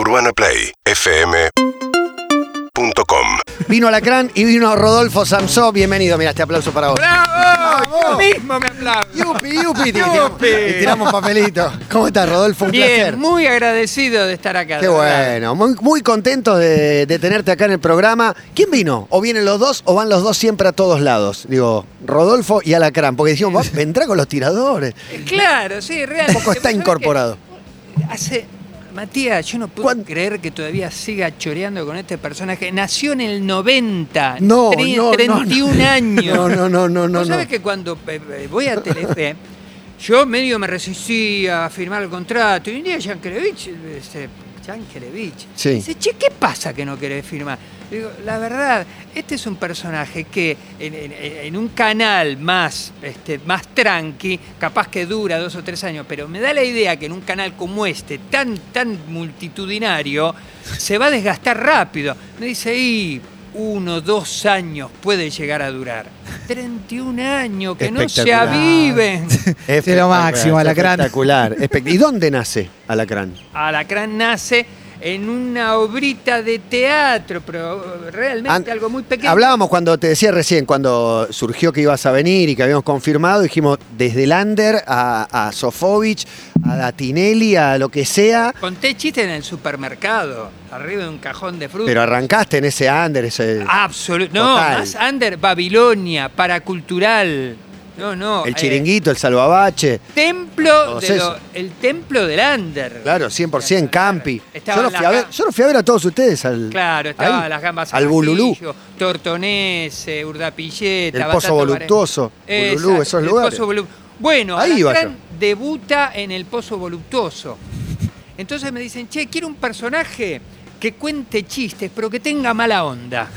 Urbana Play FM.com. Vino Alacrán y vino Rodolfo Samsó. Bienvenido, mira este aplauso para vos. ¡Bravo! ¡Bravo! Yo mismo me aplaudo. ¡Yupi, yupi! Tiramos papelitos. ¿Cómo estás, Rodolfo? Un placer. Muy agradecido de estar acá. Qué bueno. Muy, muy contento de tenerte acá en el programa. ¿Quién vino? ¿O vienen los dos o van los dos siempre a todos lados? Digo, Rodolfo y Alacrán. Porque dijimos, vendrá con los tiradores. Claro, sí, realmente. Un poco está incorporado. Hace... Matías, yo no puedo creer que todavía siga choreando con este personaje. Nació en el 90, no, 31 años. No. ¿Sabes que cuando voy a Telefe, yo medio me resistía a firmar el contrato? Y un día Yankelevich sí. Dice, che, ¿qué pasa que no querés firmar? Le digo, la verdad, este es un personaje que en un canal más tranqui, capaz que dura 2 o 3 años, pero me da la idea que en un canal como este, tan multitudinario, se va a desgastar rápido. Me dice, y 1 o 2 años puede llegar a durar. 31 años, que no se aviven. Es lo máximo, Alacrán. Espectacular. ¿Y dónde nace Alacrán? Alacrán nace en una obrita de teatro, pero realmente algo muy pequeño. Hablábamos cuando te decía recién, cuando surgió que ibas a venir y que habíamos confirmado, dijimos desde Lander a Sofovich, a Datinelli, a lo que sea. Conté chiste en el supermercado, arriba de un cajón de frutas. Pero arrancaste en ese under, ese... Absoluto. No, más under, Babilonia, Paracultural. No. El chiringuito, el salvabache. El templo del under. Claro, 100%, campi. Yo los fui a ver a todos ustedes. Claro, estaban ahí, las gambas al bululú. Tortonese, Urdapilleta. El Pozo Voluptuoso. Bululú, esos lugares. Bueno, Alacrán debuta en El Pozo Voluptuoso. Entonces me dicen, che, quiero un personaje que cuente chistes, pero que tenga mala onda.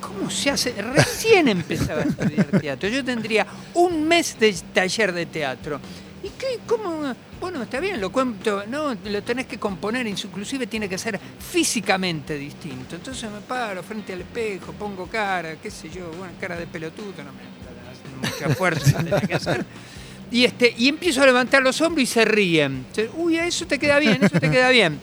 ¿Cómo se hace? Recién empezaba a estudiar teatro. Yo tendría 1 mes de taller de teatro. ¿Y qué? ¿Cómo? Bueno, está bien, lo cuento. No, lo tenés que componer, inclusive tiene que ser físicamente distinto. Entonces me paro frente al espejo, pongo cara, qué sé yo, bueno, cara de pelotudo, no me hace mucha fuerza, tenía que hacer. Y empiezo a levantar los hombros y se ríen. Uy, a eso te queda bien, eso te queda bien.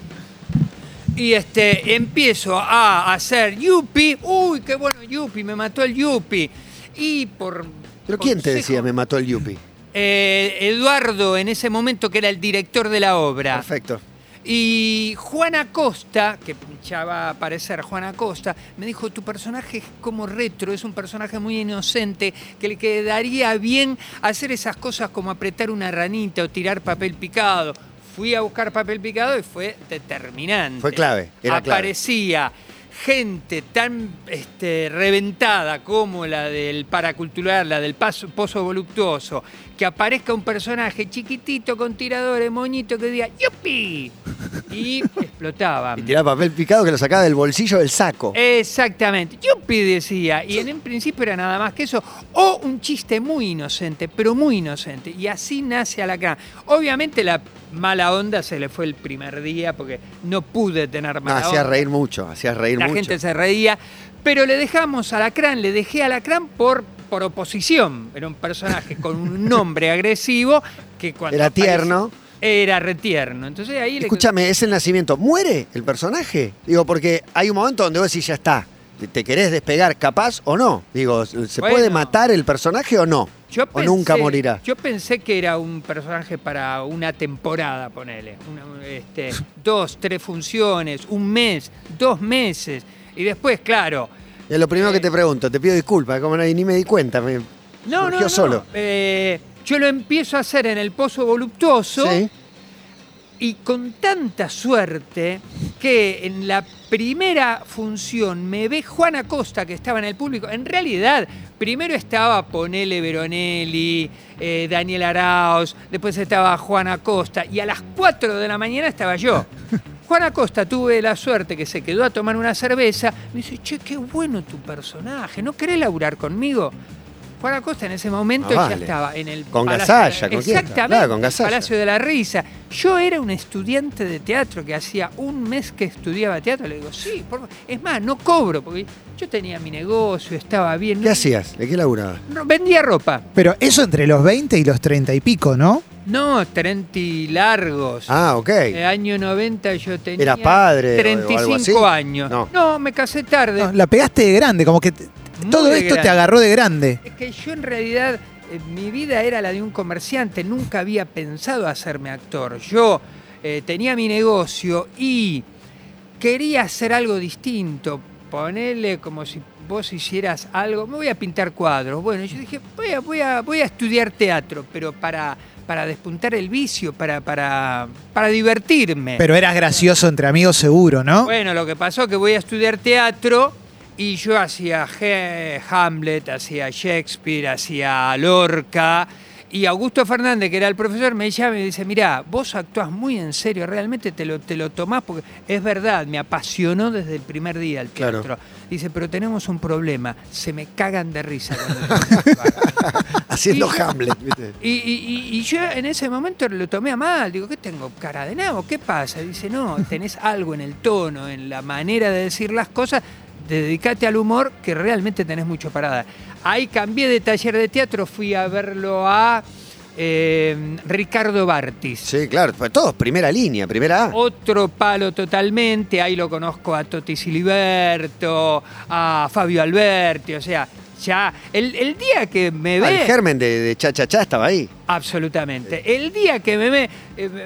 Y empiezo a hacer yupi. Uy, qué bueno yupi, me mató el yupi. Y por... ¿Pero quién consejo, te decía me mató el yupi? Eduardo, en ese momento, que era el director de la obra. Perfecto. Y Juana Costa, que ya va a aparecer Juana Costa, me dijo, tu personaje es como retro, es un personaje muy inocente, que le quedaría bien hacer esas cosas como apretar una ranita o tirar papel picado. Fui a buscar papel picado y fue determinante. Fue clave, era clave. Aparecía gente tan reventada como la del Paracultural, la del Pozo Voluptuoso, que aparezca un personaje chiquitito con tiradores, moñito, que diga ¡yupi! Y explotaba. Y tiraba papel picado que lo sacaba del bolsillo del saco. Exactamente. ¡Yupi! Decía. Y en principio era nada más que eso. O un chiste muy inocente, pero muy inocente. Y así nace Alacrán. Obviamente la mala onda se le fue el primer día porque no pude tener mala onda. Hacías reír mucho. La gente se reía. Pero le dejé Alacrán por oposición. Era un personaje con un nombre agresivo que cuando era tierno. Era retierno. Entonces ahí... Escúchame, es el nacimiento. ¿Muere el personaje? Digo, porque hay un momento donde vos decís, ya está. ¿Te querés despegar capaz o no? Digo, ¿se puede matar el personaje o no? Nunca morirá. Yo pensé que era un personaje para una temporada, ponele. 2, 3 funciones, 1 mes, 2 meses. Y después, claro... Es lo primero que te pregunto. Te pido disculpas, como ni me di cuenta. No. Solo. Yo lo empiezo a hacer en El Pozo Voluptuoso, sí. Y con tanta suerte que en la primera función me ve Juana Costa, que estaba en el público. En realidad, primero estaba Ponele Veronelli, Daniel Arauz, después estaba Juana Costa, y a las 4 de la mañana estaba yo. Juana Costa, tuve la suerte que se quedó a tomar una cerveza, me dice, che, qué bueno tu personaje, ¿no querés laburar conmigo? Juana Costa en ese momento ya estaba en el... Con Gazalla, con quién. Exactamente, claro, con Gazalla. Palacio de la Risa. Yo era un estudiante de teatro que hacía 1 mes que estudiaba teatro. Le digo, sí, es más, no cobro, porque yo tenía mi negocio, estaba bien. ¿Qué hacías? ¿De qué laburabas? Vendía ropa. Pero eso entre los 20 y los 30 y pico, ¿no? No, 30 y largos. Ah, ok. El año 90 yo tenía... ¿Eras padre 35 o algo así? Años. No. No, me casé tarde. No, la pegaste de grande, como que todo esto te agarró de grande. Es que yo en realidad, mi vida era la de un comerciante. Nunca había pensado hacerme actor. Yo tenía mi negocio y quería hacer algo distinto. Ponele como si vos hicieras algo. Me voy a pintar cuadros. Bueno, yo dije, voy a estudiar teatro, pero para despuntar el vicio, para divertirme. Pero eras gracioso entre amigos seguro, ¿no? Bueno, lo que pasó es que voy a estudiar teatro y yo hacía Hamlet, hacía Shakespeare, hacía Lorca. Y Augusto Fernández, que era el profesor, me llama y me dice, mirá, vos actuás muy en serio, realmente te lo tomás, porque es verdad, me apasionó desde el primer día el teatro. Claro. Dice, pero tenemos un problema, se me cagan de risa. Haciendo Hamlet. Y yo en ese momento lo tomé a mal, digo, ¿qué tengo? ¿Cara de nabo? ¿Qué pasa? Dice, no, tenés algo en el tono, en la manera de decir las cosas, dedicate al humor que realmente tenés mucho para dar. Ahí cambié de taller de teatro, fui a verlo a Ricardo Bartis. Sí, claro, todos primera línea, primera A. Otro palo totalmente, ahí lo conozco a Totti Siliberto, a Fabio Alberti, o sea, ya el día que me ve... El germen de Cha Cha Cha estaba ahí. Absolutamente. El día que me ve,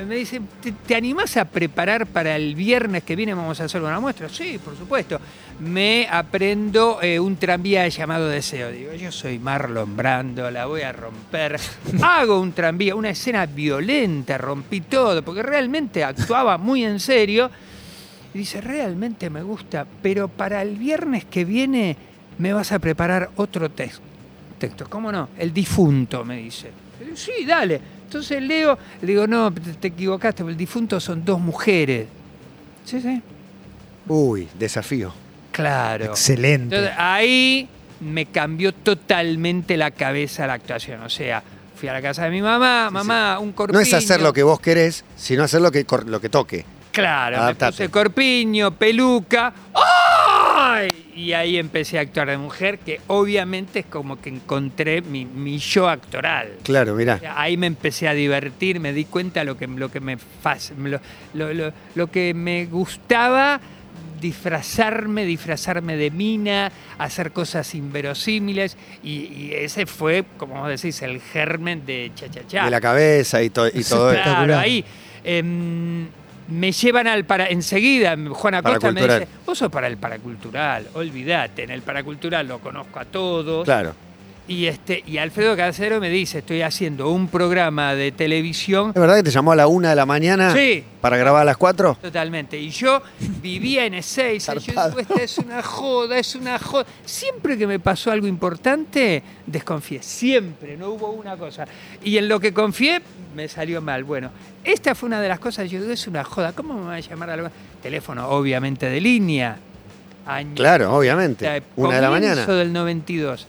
me dice, ¿te animás a preparar para el viernes que viene? Vamos a hacer una muestra. Sí, por supuesto. Me aprendo un tranvía llamado Deseo. Digo, yo soy Marlon Brando, la voy a romper. Hago un tranvía, una escena violenta, rompí todo, porque realmente actuaba muy en serio. Y dice, realmente me gusta, pero para el viernes que viene me vas a preparar otro texto. ¿Cómo no? El difunto, me dice. Digo, sí, dale. Entonces leo, le digo, no, te equivocaste, porque el difunto son dos mujeres. Sí, sí. Uy, desafío. Claro. Excelente. Entonces, ahí me cambió totalmente la cabeza la actuación. O sea, fui a la casa de mi mamá, sí, mamá, sí. Un corpiño. No es hacer lo que vos querés, sino hacer lo que toque. Claro, adaptate. Me puse corpiño, peluca. ¡Ay! Y ahí empecé a actuar de mujer, que obviamente es como que encontré mi yo actoral. Claro, mirá. Ahí me empecé a divertir, me di cuenta lo que me gustaba. Disfrazarme de mina, hacer cosas inverosímiles y ese fue, como vos decís, el germen de Cha Cha Cha. De la cabeza y todo eso. Claro, ahí me llevan enseguida, Juana Costa me dice, vos sos para el Paracultural, olvidate, en el Paracultural lo conozco a todos. Claro. Y Alfredo Casero me dice, estoy haciendo un programa de televisión. ¿Es verdad que te llamó a la 1 de la mañana? Sí. ¿Para grabar a las 4? Totalmente. Y yo vivía en Ezeiza. Y yo digo, esta es una joda, es una joda. Siempre que me pasó algo importante, desconfié. Siempre, no hubo una cosa. Y en lo que confié, me salió mal. Bueno, esta fue una de las cosas. Yo digo, es una joda. ¿Cómo me va a llamar a la... Teléfono, obviamente, de línea. Año, claro, obviamente. 1 de la mañana. Del 92.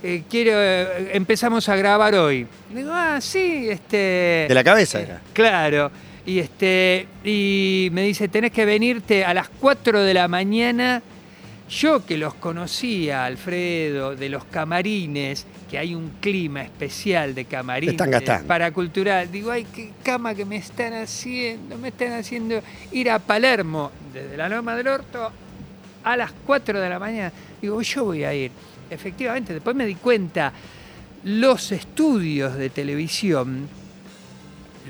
Empezamos a grabar hoy. Digo, sí, de la cabeza era. Claro. Y me dice, tenés que venirte a las 4 de la mañana. Yo que los conocía, Alfredo, de los camarines, que hay un clima especial de camarines. Están gastando. Paracultural. Digo, ay, qué cama que me están haciendo ir a Palermo, desde la Loma del Orto, a las 4 de la mañana. Digo, yo voy a ir. Efectivamente, después me di cuenta, los estudios de televisión,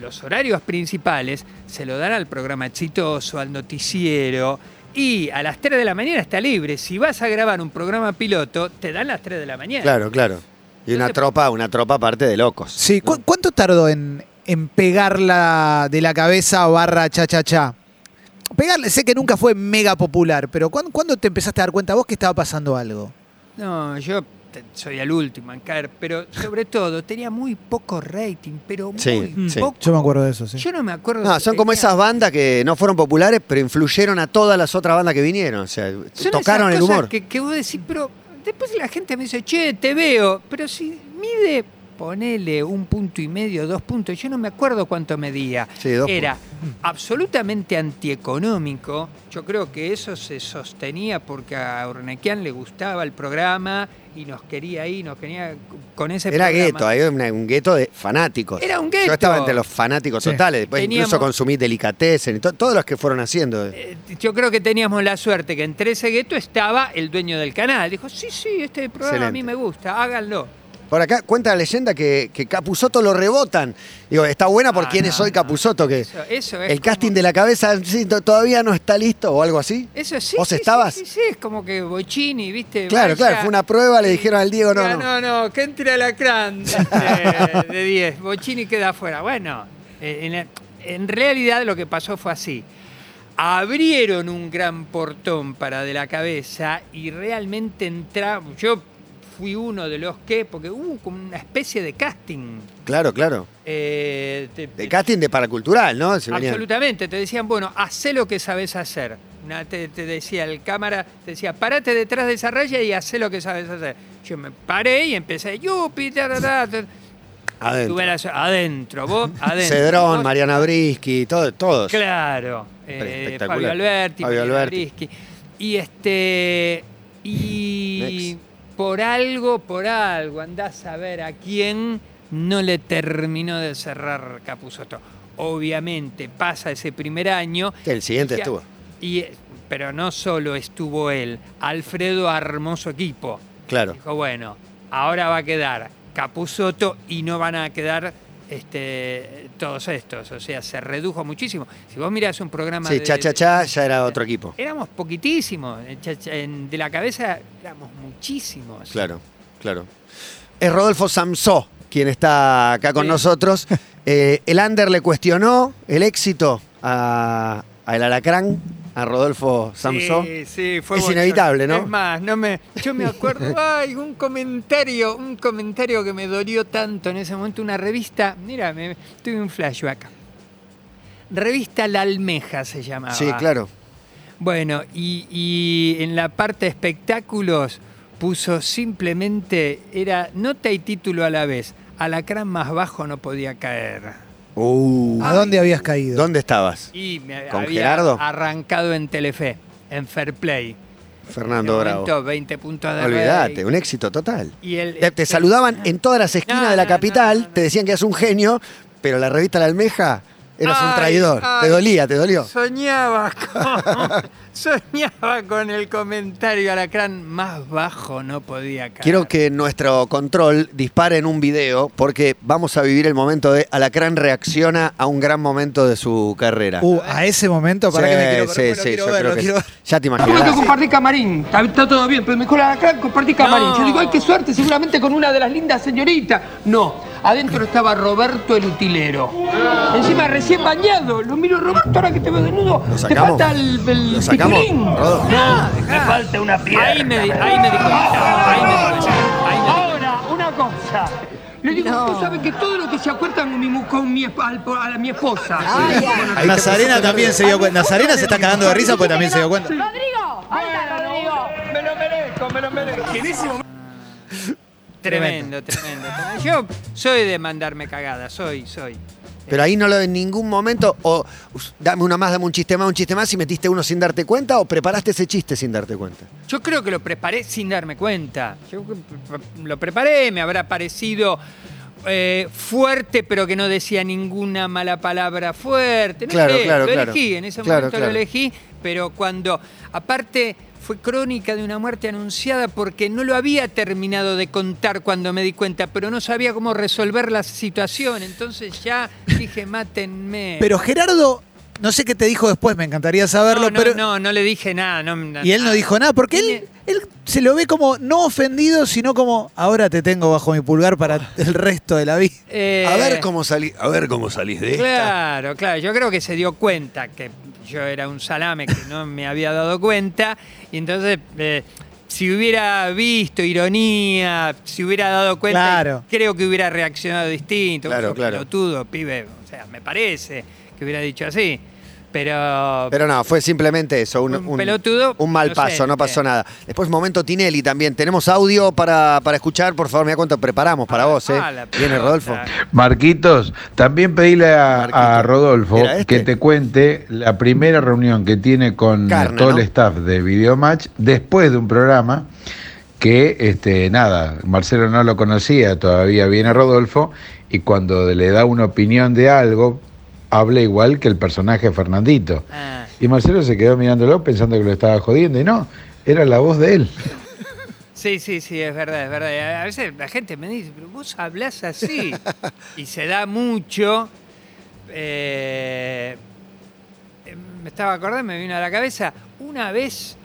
los horarios principales, se lo dan al programa exitoso, al noticiero, y a las 3 de la mañana está libre. Si vas a grabar un programa piloto, te dan las 3 de la mañana. Claro, claro. Y entonces, una tropa aparte de locos. Sí, ¿no? ¿Cuánto tardó en pegarla de la cabeza barra Cha Cha Cha? Pegarle, sé que nunca fue mega popular, pero ¿cuándo te empezaste a dar cuenta vos que estaba pasando algo? No, yo soy el último en caer, pero sobre todo tenía muy poco rating, pero muy poco. Yo me acuerdo de eso, sí. Yo no me acuerdo. No, son como esas bandas que no fueron populares, pero influyeron a todas las otras bandas que vinieron, o sea, son tocaron esas cosas el humor. Que vos decís, pero después la gente me dice, che, te veo, pero si mide ponele 1,5 puntos, 2 puntos, yo no me acuerdo cuánto medía. Sí, era absolutamente antieconómico. Yo creo que eso se sostenía porque a Urnequian le gustaba el programa y nos quería ahí, nos quería con ese era programa. Era gueto, era un gueto de fanáticos. Era un gueto. Yo estaba entre los fanáticos totales, después teníamos, incluso consumí delicatessen, todos los que fueron haciendo. Yo creo que teníamos la suerte que entre ese gueto estaba el dueño del canal. Dijo, sí, sí, este programa excelente, a mí me gusta, háganlo. Por acá cuenta la leyenda que Capusotto lo rebotan. Digo, está buena por quién es hoy Capusotto. Que eso es el casting de la cabeza todavía no está listo o algo así. Eso sí. ¿Vos estabas? Sí, es como que Bocchini, ¿viste? Claro, claro, fue una prueba, le dijeron al Diego no. No, que entre Alacrán de 10. Bocchini queda afuera. Bueno, en realidad lo que pasó fue así. Abrieron un gran portón para de la cabeza y realmente entraba. Yo fui uno de los que, porque hubo como una especie de casting. Claro, claro. De casting de Paracultural, ¿no? Se absolutamente. Venían. Te decían, bueno, hacé lo que sabés hacer. Te decía el cámara, te decía, parate detrás de esa raya y hacé lo que sabés hacer. Yo me paré y empecé, yupi, adentro, vos, adentro. Cedrón, vos, Mariana Briski, todos. Claro. Fabio Alberti, Mariana Briski. Y Por algo, andás a ver a quién no le terminó de cerrar Capusotto. Obviamente pasa ese primer año. El siguiente estuvo. Pero no solo estuvo él, Alfredo armó su equipo. Claro. Dijo, bueno, ahora va a quedar Capusotto y no van a quedar todos estos. O sea, se redujo muchísimo. Si vos mirás un programa de... Sí, Cha Cha Cha ya era otro equipo. Éramos poquitísimos. De la cabeza éramos muchísimos. Claro, claro. Es Rodolfo Samsó quien está acá con nosotros. El Ander le cuestionó el éxito a el Alacrán, a Rodolfo Samsó. Sí, fue es inevitable, ¿no? Es más, yo me acuerdo, un comentario que me dolió tanto en ese momento, una revista, mira, tuve un flashback. Revista La Almeja se llamaba. Sí, claro. Bueno, y en la parte de espectáculos puso simplemente, era nota y título a la vez, Alacrán más bajo no podía caer. ¿A dónde habías caído? ¿Dónde estabas? Y ¿con Gerardo? Arrancado en Telefe, en Fair Play. Fernando Bravo. 20 puntos de red. Olvídate, un éxito total. Y te saludaban en todas las esquinas de la capital, te decían que eras un genio, pero la revista La Almeja eras un traidor. Te dolió. Soñaba con el comentario Alacrán más bajo no podía caer. Quiero que nuestro control dispare en un video porque vamos a vivir el momento de Alacrán reacciona a un gran momento de su carrera. ¿A ese momento? ¿Para que me quiero ver? Yo creo que ya te imaginas. Yo compartí camarín, está todo bien, pero mejor Alacrán compartí camarín. No. Yo digo, ay, qué suerte, seguramente con una de las lindas señoritas. No, adentro estaba Roberto el utilero. No. Encima recién bañado. Lo miro, Roberto, ahora que te veo desnudo. Te falta el Rodo. No, me falta una pierna. Ahí me dijo. Ahora, una cosa. Le digo, tú sabes que todo lo que se acuerdan con mi esposa. Ay, Nazarena también se dio cuenta. Nazarena se está cagando de risa porque también se dio cuenta. ¡Rodrigo! ¡Alta, Rodrigo! Me lo merezco. Genísimo. Tremendo. Yo soy de mandarme cagadas, soy. Pero ahí no lo en ningún momento, o dame un chiste más, y metiste uno sin darte cuenta, o preparaste ese chiste sin darte cuenta. Yo creo que lo preparé sin darme cuenta. Yo lo preparé, me habrá parecido fuerte, pero que no decía ninguna mala palabra fuerte. Lo elegí en ese momento, pero cuando, aparte, fue crónica de una muerte anunciada porque no lo había terminado de contar cuando me di cuenta, pero no sabía cómo resolver la situación. Entonces ya dije, mátenme. Pero Gerardo, no sé qué te dijo después, me encantaría saberlo. No le dije nada. Y él no dijo nada porque él se lo ve como no ofendido, sino como ahora te tengo bajo mi pulgar para el resto de la vida. A ver cómo salís de esta. Claro. Yo creo que se dio cuenta que yo era un salame que no me había dado cuenta. Y entonces, si hubiera visto ironía, si hubiera dado cuenta, creo que hubiera reaccionado distinto. Claro. Pelotudo, pibe, o sea, me parece que hubiera dicho así. Pero no, fue simplemente eso, un pelotudo, un mal paso, no pasó nada. Después momento Tinelli también, tenemos audio para escuchar, por favor, mira cuánto preparamos para vos, ¿eh? Viene Rodolfo. Marquitos, también pedíle a Rodolfo que te cuente la primera reunión que tiene con todo el staff de Videomatch después de un programa que, nada, Marcelo no lo conocía, todavía viene Rodolfo y cuando le da una opinión de algo, habla igual que el personaje Fernandito. Ah. Y Marcelo se quedó mirándolo pensando que lo estaba jodiendo. Y no, era la voz de él. Sí, sí, sí, es verdad, es verdad. A veces la gente me dice, pero vos hablás así. Y se da mucho. Me estaba acordando, me vino a la cabeza. Una vez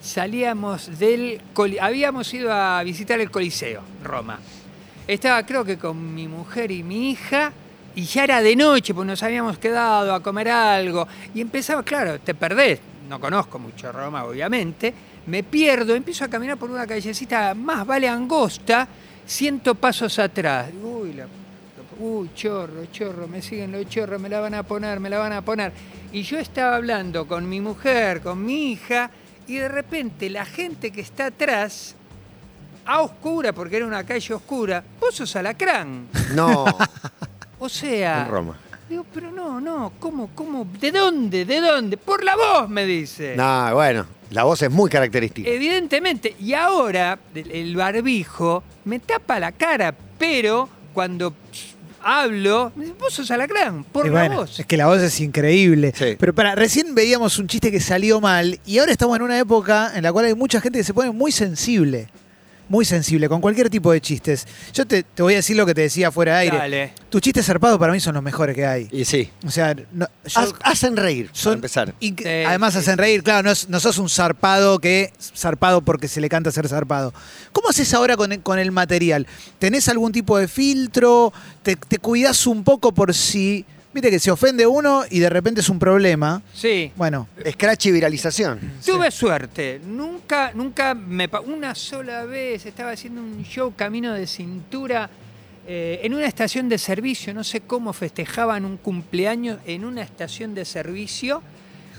salíamos del... Habíamos ido a visitar el Coliseo, Roma. Estaba creo que con mi mujer y mi hija... Y ya era de noche, pues nos habíamos quedado a comer algo. Y empezaba, claro, te perdés. No conozco mucho Roma, obviamente. Me pierdo, empiezo a caminar por una callecita más vale angosta, 100 pasos atrás. Uy, chorro, me siguen los chorros, me la van a poner. Y yo estaba hablando con mi mujer, con mi hija, y de repente la gente que está atrás... a oscura, porque era una calle oscura, vos sos Alacrán. No... O sea, en Roma. Digo, pero no, ¿cómo? ¿De dónde? Por la voz, me dice. No, bueno, la voz es muy característica. Evidentemente, y ahora el barbijo me tapa la cara, pero cuando hablo, me dice, vos sos Alacrán, por la voz. Es que la voz es increíble. Sí. Pero recién veíamos un chiste que salió mal, y ahora estamos en una época en la cual hay mucha gente que se pone muy sensible. Muy sensible, con cualquier tipo de chistes. Yo te voy a decir lo que te decía fuera de aire. Dale. Tus chistes zarpados para mí son los mejores que hay. Y sí. O sea, hacen reír, para empezar. Además hacen reír, claro, no sos un zarpado que es zarpado porque se le canta ser zarpado. ¿Cómo haces ahora con el material? ¿Tenés algún tipo de filtro? ¿Te cuidás un poco por si... Viste que se ofende uno y de repente es un problema. Sí. Bueno. Scratch y viralización. Tuve suerte. Nunca me... Una sola vez estaba haciendo un show camino de cintura en una estación de servicio. No sé cómo festejaban un cumpleaños en una estación de servicio.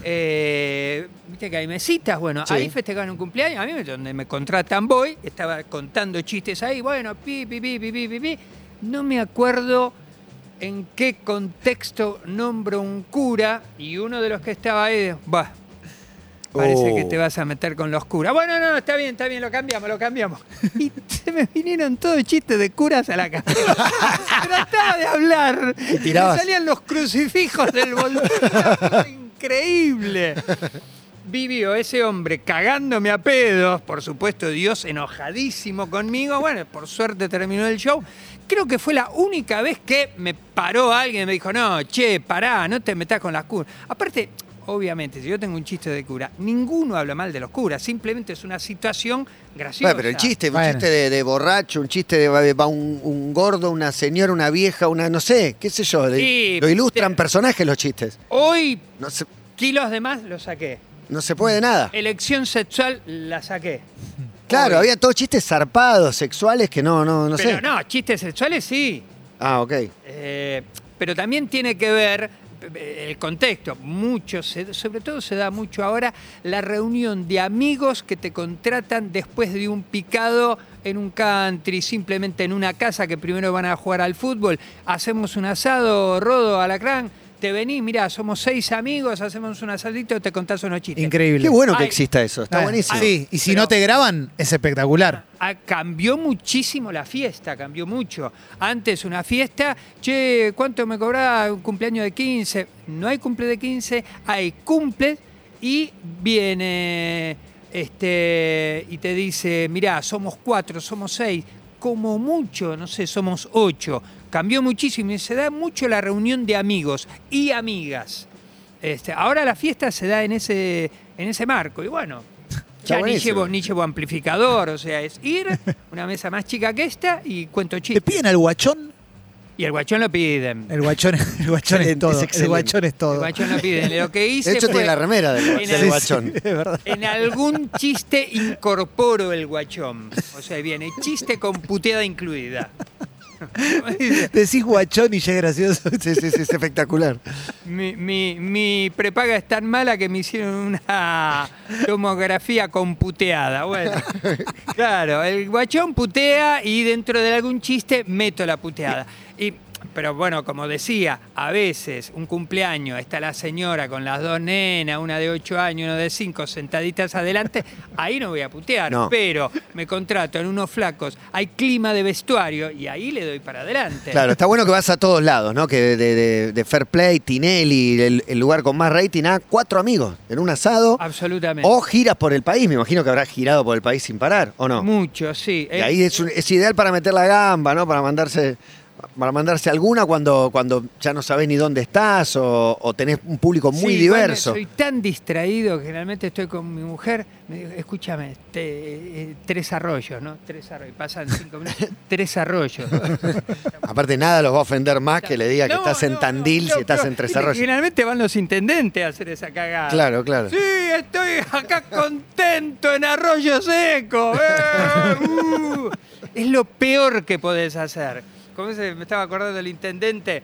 Viste que hay mesitas. Bueno, sí. Ahí festejaban un cumpleaños. A mí donde me contratan voy. Estaba contando chistes ahí. Bueno, pi. No me acuerdo... ¿En qué contexto nombro un cura? Y uno de los que estaba ahí, parece que te vas a meter con los curas. Bueno, no, está bien, lo cambiamos. Y se me vinieron todos chistes de curas a la cabeza. Trataba de hablar. Y salían los crucifijos del bolsillo. Increíble. Vivió ese hombre cagándome a pedos, por supuesto Dios enojadísimo conmigo. Bueno, por suerte terminó el show. Creo que fue la única vez que me paró alguien y me dijo, no, che, pará, no te metas con las curas. Aparte, obviamente, si yo tengo un chiste de cura, ninguno habla mal de los curas, simplemente es una situación graciosa. Bueno, pero el chiste, un chiste de borracho, un chiste de un gordo, una señora, una vieja, una no sé, qué sé yo. Lo ilustran personajes los chistes. Hoy, no sé. Kilos de más los saqué. No se puede nada. Elección sexual la saqué. Claro, obvio. Había todos chistes zarpados, sexuales, que no sé. Pero no, chistes sexuales sí. Ah, ok. Pero también tiene que ver el contexto. Sobre todo se da mucho ahora la reunión de amigos que te contratan después de un picado en un country, simplemente en una casa que primero van a jugar al fútbol. Hacemos un asado, Rodo, Alacrán. Te venís, mirá, somos 6 amigos, hacemos un asadito, te contás unos chistes. Increíble. Qué bueno que exista eso, está buenísimo. Sí, y si no te graban, es espectacular. Cambió muchísimo la fiesta, cambió mucho. Antes una fiesta, che, ¿cuánto me cobrás un cumpleaños de 15? No hay cumple de 15, hay cumples y viene y te dice, mirá, somos 4, somos 6, como mucho, no sé, somos 8. Cambió muchísimo y se da mucho la reunión de amigos y amigas. Ahora la fiesta se da en ese marco. Y bueno, ya ni llevo amplificador, o sea, es ir una mesa más chica que esta y cuento chistes. ¿Te piden al guachón? Y el guachón lo piden. El guachón es todo. El guachón lo piden. Lo que hice de hecho, tiene la remera del guachón. Sí, en algún chiste incorporo el guachón. O sea, viene chiste con puteada incluida. Decís guachón y ya es gracioso. Es espectacular. Mi prepaga es tan mala que me hicieron una tomografía computeada. Bueno, claro, el guachón putea y dentro de algún chiste meto la puteada. Pero bueno, como decía, a veces un cumpleaños está la señora con las dos nenas, una de 8 años, una de 5, sentaditas adelante, ahí no voy a putear, no. Pero me contrato en unos flacos, hay clima de vestuario y ahí le doy para adelante. Claro, está bueno que vas a todos lados, ¿no? Que de Fair Play, Tinelli, el lugar con más rating, a 4 amigos en un asado. Absolutamente. O giras por el país, me imagino que habrás girado por el país sin parar, ¿o no? Mucho, sí. Y ahí es ideal para meter la gamba, ¿no? Para mandarse alguna cuando ya no sabés ni dónde estás o tenés un público muy diverso. Bueno, soy tan distraído que generalmente estoy con mi mujer, me digo, escúchame, Tres Arroyos, ¿no? Tres Arroyos, pasan 5 minutos, Tres Arroyos. Aparte nada los va a ofender más que le diga que estás en Tandil si estás en Tres Arroyos. Generalmente van los intendentes a hacer esa cagada. Claro, claro. Sí, estoy acá contento en Arroyo Seco. Es lo peor que podés hacer. Como ese, me estaba acordando del intendente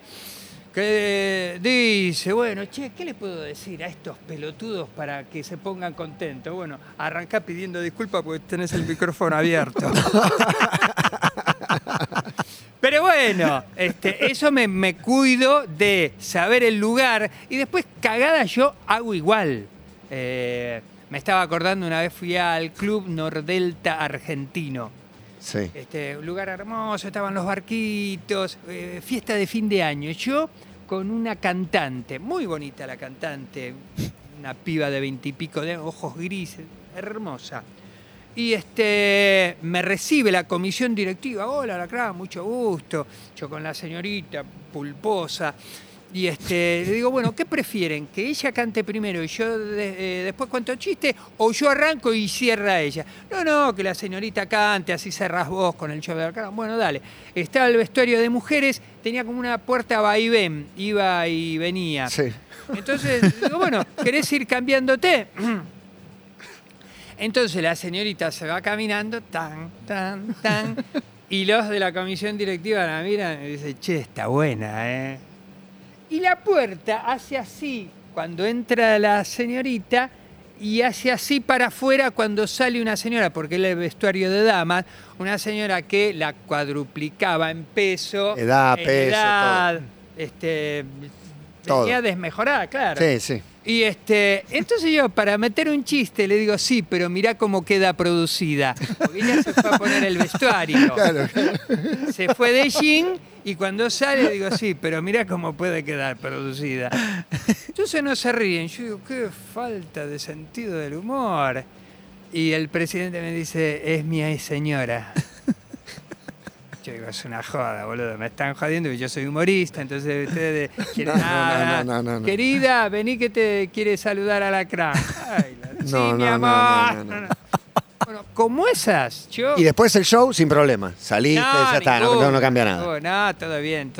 que dice, bueno, che, ¿qué le puedo decir a estos pelotudos para que se pongan contentos? Bueno, arrancá pidiendo disculpas porque tenés el micrófono abierto. Pero bueno, eso me cuido de saber el lugar y después cagada yo hago igual. Me estaba acordando una vez fui al Club Nordelta Argentino. Sí. Un lugar hermoso, estaban los barquitos, fiesta de fin de año. Yo con una cantante, muy bonita la cantante, una piba de 20 y pico de ojos grises, hermosa. Y me recibe la comisión directiva, hola Alacrán, mucho gusto. Yo con la señorita pulposa. Y le digo, bueno, ¿qué prefieren? ¿Que ella cante primero y yo después cuento chiste? ¿O yo arranco y cierra ella? No, que la señorita cante, así cerrás vos con el show de la cara. Bueno, dale. Estaba el vestuario de mujeres, tenía como una puerta vaivén, iba y venía. Sí. Entonces, digo, bueno, ¿querés ir cambiándote? Entonces la señorita se va caminando, tan, tan, tan. Y los de la comisión directiva la miran y dicen, che, está buena, ¿eh? Y la puerta hace así cuando entra la señorita y hace así para afuera cuando sale una señora, porque era el vestuario de damas, una señora que la cuadruplicaba en peso, edad, todo. Venía desmejorada, claro. Sí, sí. Y entonces yo para meter un chiste le digo, sí, pero mirá cómo queda producida. Porque ella se fue a poner el vestuario. Claro. Se fue de jean y cuando sale digo, sí, pero mirá cómo puede quedar producida. Entonces no se ríen. Yo digo, qué falta de sentido del humor. Y el presidente me dice, es mi señora. Yo digo, es una joda, boludo, me están jodiendo y yo soy humorista, entonces ustedes quieren no. Querida, vení que te quiere saludar Alacrán. Ay, mi amor. No. Bueno, como esas, yo... Y después el show, sin problema. Saliste, ya está, no cambia nada. No, todo bien.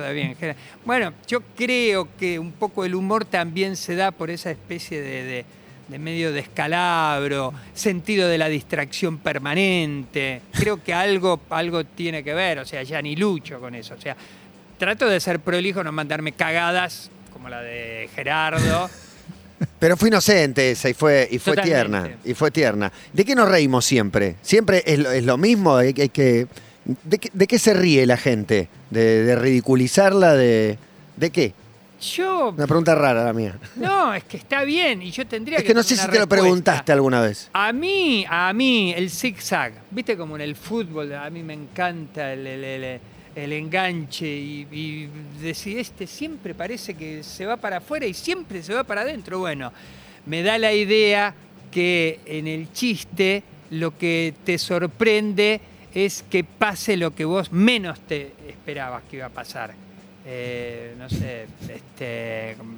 Bueno, yo creo que un poco el humor también se da por esa especie de medio descalabro, sentido de la distracción permanente. Creo que algo tiene que ver, o sea, ya ni lucho con eso. O sea, trato de ser prolijo, no mandarme cagadas como la de Gerardo. Pero fue inocente esa y fue tierna. Y fue tierna. ¿De qué nos reímos siempre? ¿Siempre es lo mismo? ¿De qué se ríe la gente? ¿De ridiculizarla? ¿De qué? Una pregunta rara la mía. No, es que está bien y yo tendría que... Es que no sé si te lo preguntaste alguna vez. A mí, el zig-zag, viste como en el fútbol, a mí me encanta el enganche y decir, siempre parece que se va para afuera y siempre se va para adentro. Bueno, me da la idea que en el chiste lo que te sorprende es que pase lo que vos menos te esperabas que iba a pasar. No sé,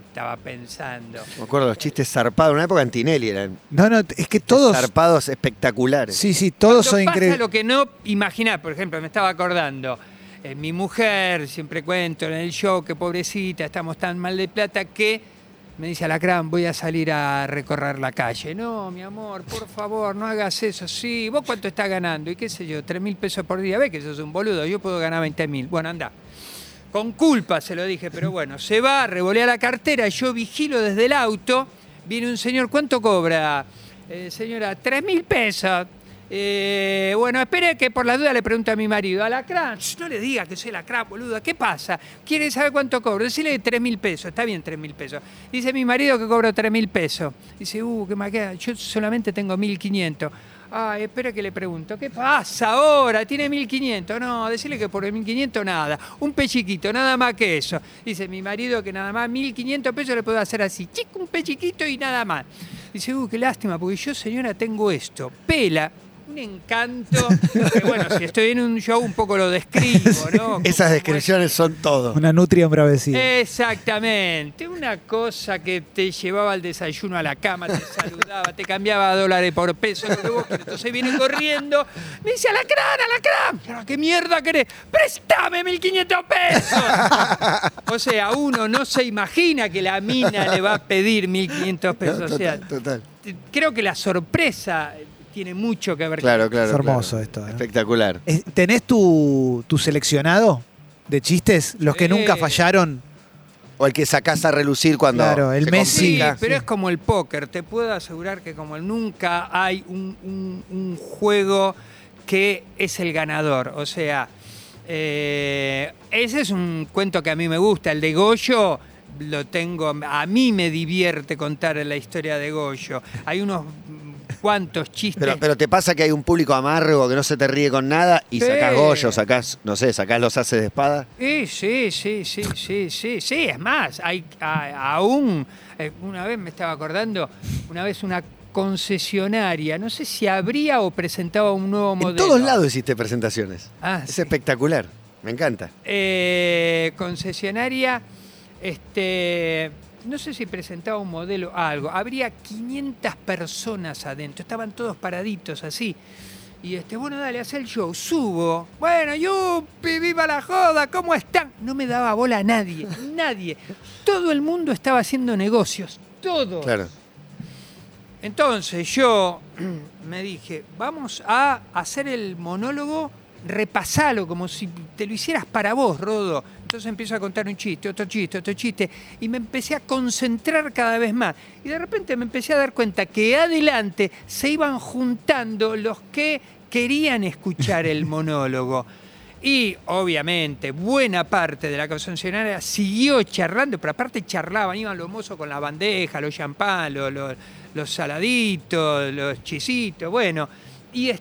estaba pensando. Me acuerdo los chistes zarpados, una época en Tinelli eran. No, es que todos zarpados espectaculares. Sí, todos son increíbles. Lo que no imaginás, por ejemplo, me estaba acordando, mi mujer, siempre cuento en el show que pobrecita, estamos tan mal de plata que Me dice Alacrán, voy a salir a recorrer la calle. No, mi amor, por favor, no hagas eso. Sí, ¿vos cuánto estás ganando? Y qué sé yo, 3.000 pesos por día. Ves que sos un boludo, yo puedo ganar 20.000. Bueno, anda. Con culpa se lo dije, pero bueno. Se va, revolea la cartera, yo vigilo desde el auto. Viene un señor, ¿cuánto cobra? Señora, 3.000 pesos. Bueno, espere que por la duda le pregunto a mi marido, Alacrán, no le diga que soy Alacrán, boluda, ¿qué pasa? ¿Quiere saber cuánto cobro? Decirle 3.000 pesos, está bien 3.000 pesos. Dice mi marido que cobro 3.000 pesos. Dice, qué más queda, yo solamente tengo 1.500. Ah, espera que le pregunto, ¿qué pasa ahora? Tiene 1.500. No, decirle que por 1.500 nada, un pechiquito, nada más que eso. Dice mi marido que nada más 1.500 pesos le puedo hacer así, chico, un pechiquito y nada más. Dice, qué lástima, porque yo, señora, tengo esto, pela. Un encanto, que bueno, si estoy en un show un poco lo describo, ¿no? Esas descripciones son todo. Una nutria embravecida. Exactamente, una cosa que te llevaba al desayuno a la cama, te saludaba, te cambiaba dólares por peso, lo que vos querés. Entonces viene corriendo, me dice, Alacrán, Alacrán, pero qué mierda querés, préstame 1.500 pesos. O sea, uno no se imagina que la mina le va a pedir 1.500 pesos. No, total, o sea, total. Creo que la sorpresa tiene mucho que ver. Claro, claro. Es hermoso, claro. Esto. Espectacular. ¿Tenés tu seleccionado de chistes? Los que nunca fallaron. O el que sacás a relucir cuando. Claro, el Messi. Sí, pero es como el póker. Te puedo asegurar que como el nunca hay un juego que es el ganador. O sea, ese es un cuento que a mí me gusta. El de Goyo. Lo tengo, a mí me divierte contar la historia de Goyo. Hay unos cuantos chistes. Pero te pasa que hay un público amargo que no se te ríe con nada y sacás Goyo, sacás, no sé, sacás los haces de espada. Sí, es más, hay aún, una vez me estaba acordando, una vez una concesionaria, no sé si abría o presentaba un nuevo modelo. En todos lados hiciste presentaciones. Es espectacular, me encanta. Concesionaria. No sé si presentaba un modelo o algo. Habría 500 personas adentro. Estaban todos paraditos así. Y bueno, dale, haz el show. Subo. Bueno, yupi, viva la joda, ¿cómo están? No me daba bola a nadie. Nadie. Todo el mundo estaba haciendo negocios. Todo. Claro. Entonces yo me dije, vamos a hacer el monólogo, repasalo como si te lo hicieras para vos, Rodo. Entonces empiezo a contar un chiste, otro chiste, otro chiste, y me empecé a concentrar cada vez más. Y de repente me empecé a dar cuenta que adelante se iban juntando los que querían escuchar el monólogo. Y obviamente buena parte de la concesionaria siguió charlando, pero aparte charlaban, iban los mozos con la bandeja, los champán, los saladitos, los chisitos, bueno. Y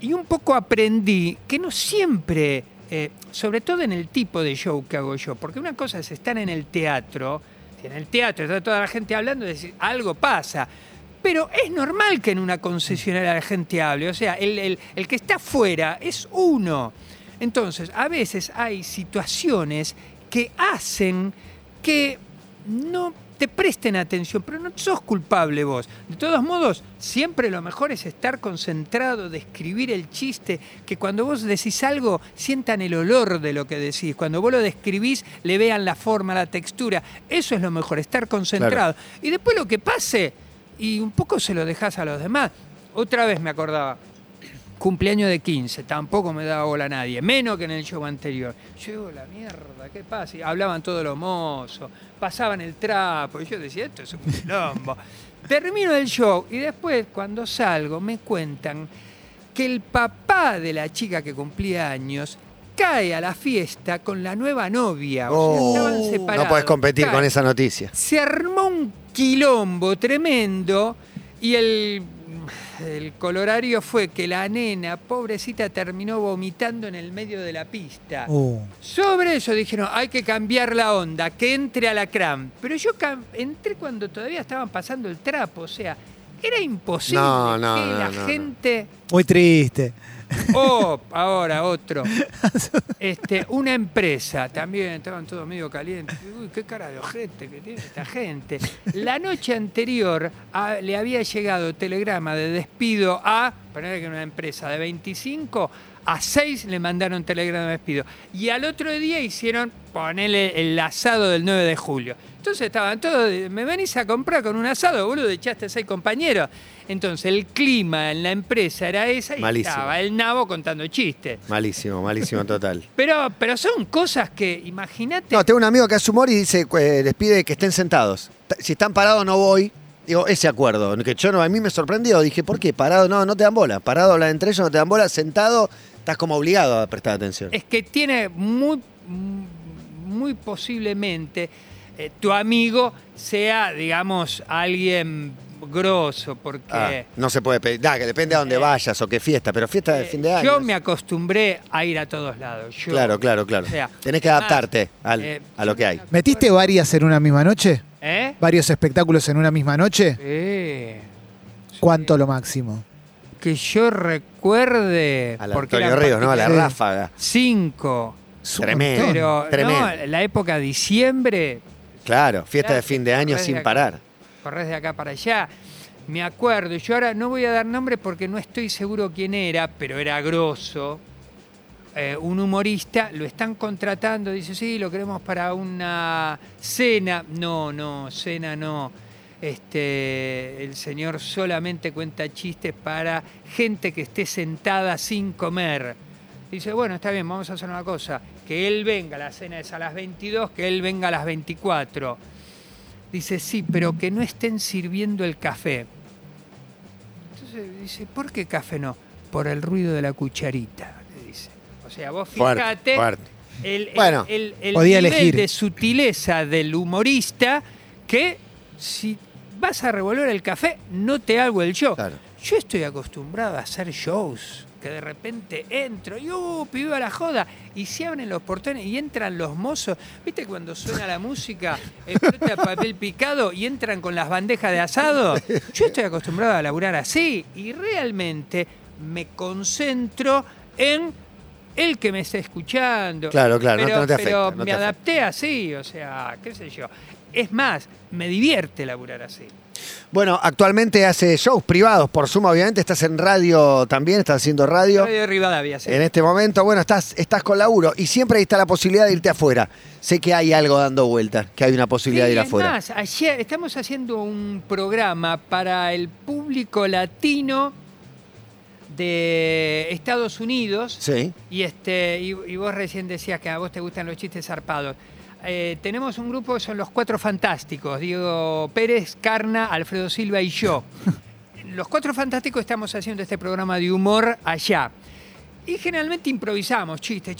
y un poco aprendí que no siempre. Sobre todo en el tipo de show que hago yo, porque una cosa es estar en el teatro, si en el teatro está toda la gente hablando, es decir, algo pasa, pero es normal que en una concesionaria la gente hable, o sea, el que está afuera es uno. Entonces, a veces hay situaciones que hacen que no te presten atención, pero no sos culpable vos. De todos modos, siempre lo mejor es estar concentrado, describir el chiste, que cuando vos decís algo, sientan el olor de lo que decís. Cuando vos lo describís, le vean la forma, la textura. Eso es lo mejor, estar concentrado. Claro. Y después lo que pase, y un poco se lo dejás a los demás. Otra vez me acordaba, cumpleaños de 15, tampoco me daba bola a nadie, menos que en el show anterior. Yo digo, la mierda, ¿qué pasa? Y hablaban todos los mozos, pasaban el trapo, y yo decía, esto es un quilombo. Termino el show y después, cuando salgo, me cuentan que el papá de la chica que cumplía años cae a la fiesta con la nueva novia. O sea, estaban separados. No podés competir con esa noticia. Se armó un quilombo tremendo y el colorario fue que la nena, pobrecita, terminó vomitando en el medio de la pista. Sobre eso dijeron, hay que cambiar la onda, que entre Alacrán. Pero yo entré cuando todavía estaban pasando el trapo, o sea, era imposible gente... Muy triste. Ahora otro. Una empresa, también estaban todos medio calientes. Uy, qué cara de ojete que tiene esta gente. La noche anterior le había llegado telegrama de despido a, poner que una empresa de 25 A 6 le mandaron telegrama de despido. Y al otro día hicieron, ponele, el asado del 9 de julio. Entonces estaban todos, me venís a comprar con un asado, boludo, echaste a 6 compañeros. Entonces el clima en la empresa era esa y malísimo. Estaba el nabo contando chistes. Malísimo, malísimo total. Pero son cosas que, imagínate... No, tengo un amigo que hace humor y dice, les pide que estén sentados. Si están parados no voy. Digo, ese acuerdo, que yo no, a mí me sorprendió. Dije, ¿por qué? Parado, no te dan bola. Parado, hablan entre ellos, no te dan bola. Sentado, estás como obligado a prestar atención. Es que tiene muy posiblemente tu amigo sea, digamos, alguien grosso, porque... Ah, no se puede pedir. Nah, que depende a dónde vayas o qué fiesta, pero fiesta de fin de año. Yo me acostumbré a ir a todos lados. Yo, claro. O sea, tenés que adaptarte a lo que hay. ¿Metiste varias en una misma noche? ¿Eh? ¿Varios espectáculos en una misma noche? Sí. ¿Cuánto lo máximo? Que yo recuerde... A la Antonio Ríos, ¿no? A la Ráfaga. 5. Tremendo. Pero, tremendo. No, la época diciembre... Claro, fiesta de fin de año sin parar. Corres de acá para allá. Me acuerdo, yo ahora no voy a dar nombre porque no estoy seguro quién era, pero era grosso. Un humorista, lo están contratando, dice, sí, lo queremos para una cena. No, cena no. El señor solamente cuenta chistes para gente que esté sentada sin comer. Dice, bueno, está bien, vamos a hacer una cosa. Que él venga, la cena es a las 22, que él venga a las 24. Dice, sí, pero que no estén sirviendo el café. Entonces dice, ¿por qué café no? Por el ruido de la cucharita. O sea, vos fijate el nivel elegir. De sutileza del humorista que si vas a revolver el café, no te hago el show. Claro. Yo estoy acostumbrado a hacer shows que de repente entro y viva la joda y se abren los portones y entran los mozos. ¿Viste cuando suena la música, explota papel picado y entran con las bandejas de asado? Yo estoy acostumbrado a laburar así y realmente me concentro en... el que me está escuchando. Claro, pero, no te afecta. Pero me adapté así, o sea, qué sé yo. Es más, me divierte laburar así. Bueno, actualmente hace shows privados por Zoom, obviamente. Estás en radio también, estás haciendo radio. Radio de Rivadavia, sí. En este momento, bueno, estás con laburo y siempre ahí está la posibilidad de irte afuera. Sé que hay algo dando vueltas, que hay una posibilidad de ir afuera. Además, ayer estamos haciendo un programa para el público latino de Estados Unidos, sí. Y vos recién decías que a vos te gustan los chistes zarpados. Tenemos un grupo, son los Cuatro Fantásticos, Diego Pérez, Carna, Alfredo Silva y yo. Los Cuatro Fantásticos estamos haciendo este programa de humor allá. Y generalmente improvisamos, chiste.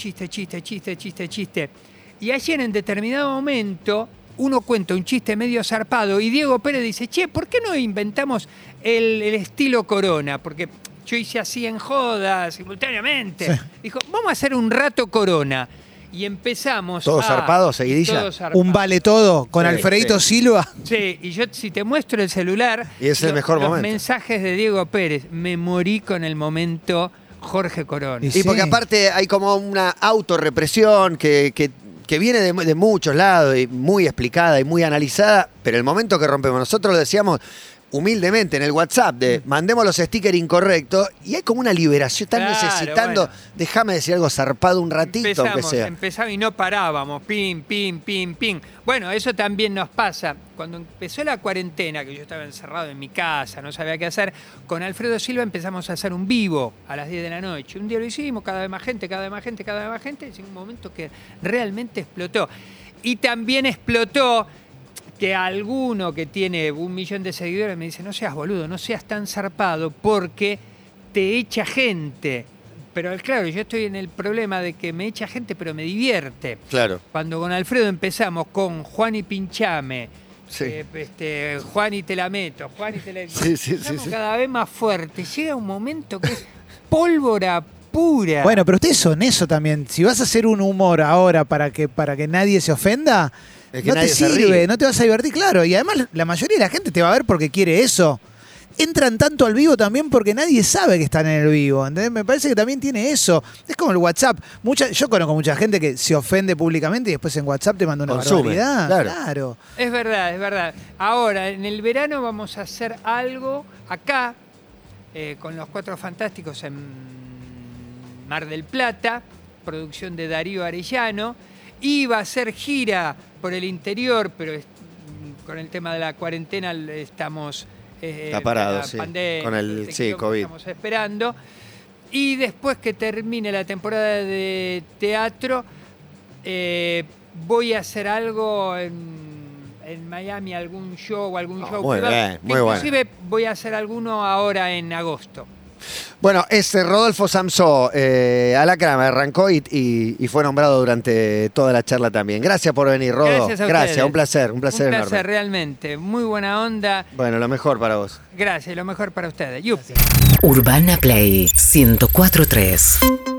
Y ayer en determinado momento uno cuenta un chiste medio zarpado y Diego Pérez dice, che, ¿por qué no inventamos el estilo Corona? Porque... yo hice así en joda, simultáneamente. Sí. Dijo, vamos a hacer un rato Corona. Y empezamos ¿todos zarpados, seguidilla? Todos zarpados. Un vale todo con Alfredito Silva. Sí, y yo si te muestro el celular... Y es el mejor momento. Los mensajes de Diego Pérez. Me morí con el momento Jorge Corona. Y sí, porque aparte hay como una autorrepresión que viene de muchos lados, y muy explicada y muy analizada, pero el momento que rompemos. Nosotros lo decíamos... humildemente en el WhatsApp de mandemos los stickers incorrectos y hay como una liberación, están necesitando, déjame decir algo zarpado un ratito. Empezamos y no parábamos, pim. Bueno, eso también nos pasa. Cuando empezó la cuarentena, que yo estaba encerrado en mi casa, no sabía qué hacer, con Alfredo Silva empezamos a hacer un vivo a las 10 de la noche. Un día lo hicimos, cada vez más gente, es un momento que realmente explotó. Y también explotó... que alguno que tiene 1 millón de seguidores me dice, no seas boludo, no seas tan zarpado porque te echa gente. Pero claro, yo estoy en el problema de que me echa gente, pero me divierte. Claro. Cuando con Alfredo empezamos con Juan y pinchame, sí. Juan y te la meto, Juan y te la... Sí. Cada vez más fuerte. Llega un momento que es pólvora pura. Bueno, pero ustedes son eso también. Si vas a hacer un humor ahora para que nadie se ofenda... Es que no te sirve, no te vas a divertir, claro. Y además la mayoría de la gente te va a ver porque quiere eso. Entran tanto al vivo también porque nadie sabe que están en el vivo, ¿entendés? Me parece que también tiene eso. Es como el WhatsApp. Yo conozco mucha gente que se ofende públicamente y después en WhatsApp te manda una barbaridad. Claro. Es verdad. Ahora, en el verano vamos a hacer algo acá con los Cuatro Fantásticos en Mar del Plata, producción de Darío Arellano. Iba a hacer gira por el interior, pero con el tema de la cuarentena estamos... Está parado, sí, pandemia, con el COVID. Estamos esperando. Y después que termine la temporada de teatro, voy a hacer algo en Miami, algún show o algún show. Muy bien, muy bueno. Inclusive voy a hacer alguno ahora en agosto. Bueno, es Rodolfo Samsó, Alacrán, arrancó y fue nombrado durante toda la charla también. Gracias por venir, Rodo. Gracias a ustedes. Gracias, un placer enorme. Un placer, realmente. Muy buena onda. Bueno, lo mejor para vos. Gracias, lo mejor para ustedes. Yupi. Urbana Play 104.3